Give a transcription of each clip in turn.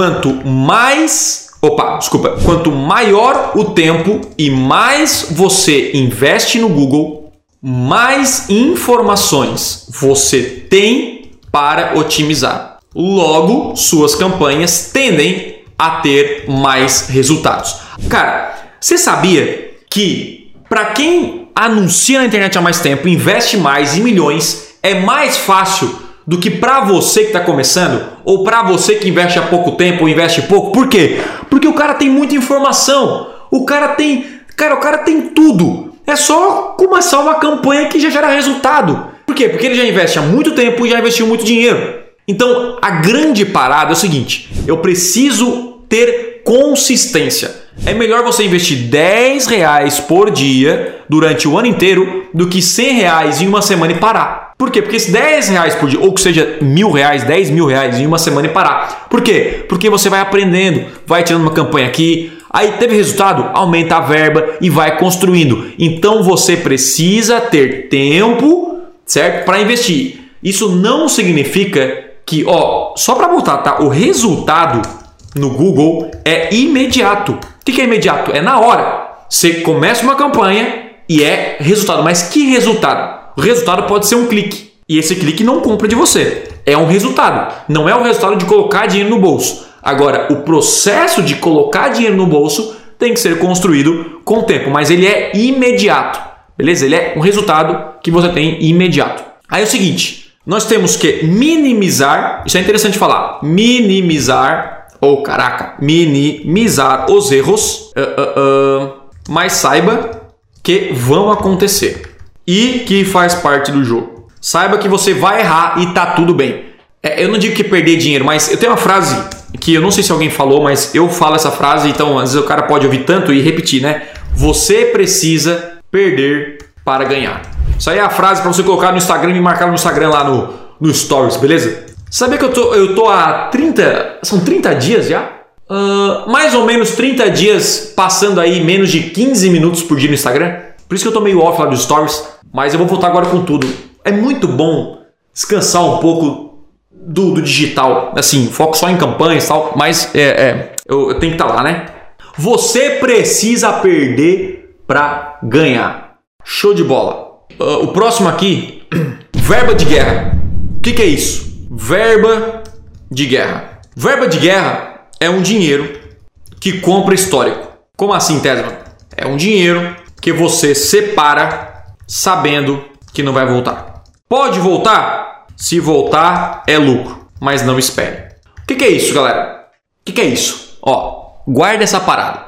Quanto maior o tempo e mais você investe no Google, mais informações você tem para otimizar. Logo, suas campanhas tendem a ter mais resultados. Cara, você sabia que para quem anuncia na internet há mais tempo, investe mais em milhões, é mais fácil do que para você que está começando ou para você que investe há pouco tempo ou investe pouco? Por quê? Porque o cara tem muita informação, o cara tem tudo. É só começar uma campanha que já gera resultado. Por quê? Porque ele já investe há muito tempo e já investiu muito dinheiro. Então, a grande parada é o seguinte: eu preciso ter consistência. É melhor você investir 10 reais por dia durante o ano inteiro do que 100 reais em uma semana e parar. Por quê? Porque esses 10 reais por dia, ou que seja R$1.000, 10 mil reais em uma semana e parar. Por quê? Porque você vai aprendendo, vai tirando uma campanha aqui, aí teve resultado, aumenta a verba e vai construindo. Então você precisa ter tempo, certo? Para investir. Isso não significa que, só para voltar, tá? O resultado no Google é imediato. O que é imediato? É na hora. Você começa uma campanha e é resultado. Mas que resultado? O resultado pode ser um clique. E esse clique não compra de você. É um resultado. Não é o resultado de colocar dinheiro no bolso. Agora, o processo de colocar dinheiro no bolso tem que ser construído com o tempo. Mas ele é imediato. Beleza? Ele é um resultado que você tem imediato. Aí é o seguinte. Nós temos que minimizar, isso é interessante falar, minimizar os erros, mas saiba que vão acontecer e que faz parte do jogo. Saiba que você vai errar e tá tudo bem. Eu não digo que perder dinheiro, mas eu tenho uma frase que eu não sei se alguém falou, mas eu falo essa frase, então às vezes o cara pode ouvir tanto e repetir, né? Você precisa perder para ganhar. Isso aí é a frase para você colocar no Instagram e me marcar no Instagram lá no Stories, beleza? Sabia que eu tô há 30... São 30 dias já? Mais ou menos 30 dias passando aí menos de 15 minutos por dia no Instagram. Por isso que eu tô meio off lá dos Stories. Mas eu vou voltar agora com tudo. É muito bom descansar um pouco do digital. Assim, foco só em campanhas e tal. Mas eu tenho que estar lá, né? Você precisa perder para ganhar. Show de bola. O próximo aqui, verba de guerra. O que é isso? Verba de guerra. Verba de guerra é um dinheiro que compra histórico. Como assim, Tesla? É um dinheiro que você separa sabendo que não vai voltar. Pode voltar? Se voltar, é lucro. Mas não espere. O que é isso, galera? O que é isso? Guarda essa parada.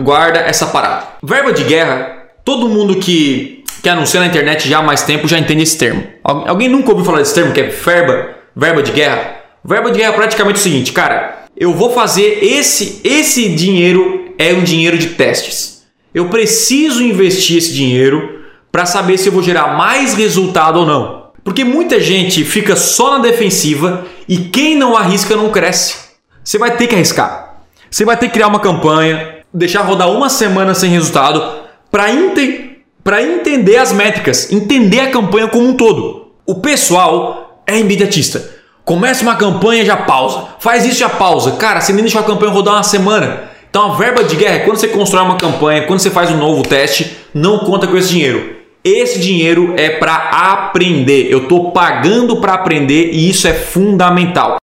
Guarda essa parada. Verba de guerra, todo mundo que anuncia na internet já há mais tempo já entende esse termo. Alguém nunca ouviu falar desse termo que é verba de guerra? Verba de guerra é praticamente o seguinte, cara, eu vou fazer esse dinheiro é um dinheiro de testes. Eu preciso investir esse dinheiro para saber se eu vou gerar mais resultado ou não. Porque muita gente fica só na defensiva e quem não arrisca não cresce. Você vai ter que arriscar. Você vai ter que criar uma campanha, deixar rodar uma semana sem resultado para entender as métricas, entender a campanha como um todo. O pessoal é imediatista. Começa uma campanha, já pausa. Faz isso, já pausa. Cara, você nem deixou a campanha rodar uma semana. Então a verba de guerra é quando você constrói uma campanha, quando você faz um novo teste, não conta com esse dinheiro. Esse dinheiro é para aprender. Eu estou pagando para aprender e isso é fundamental.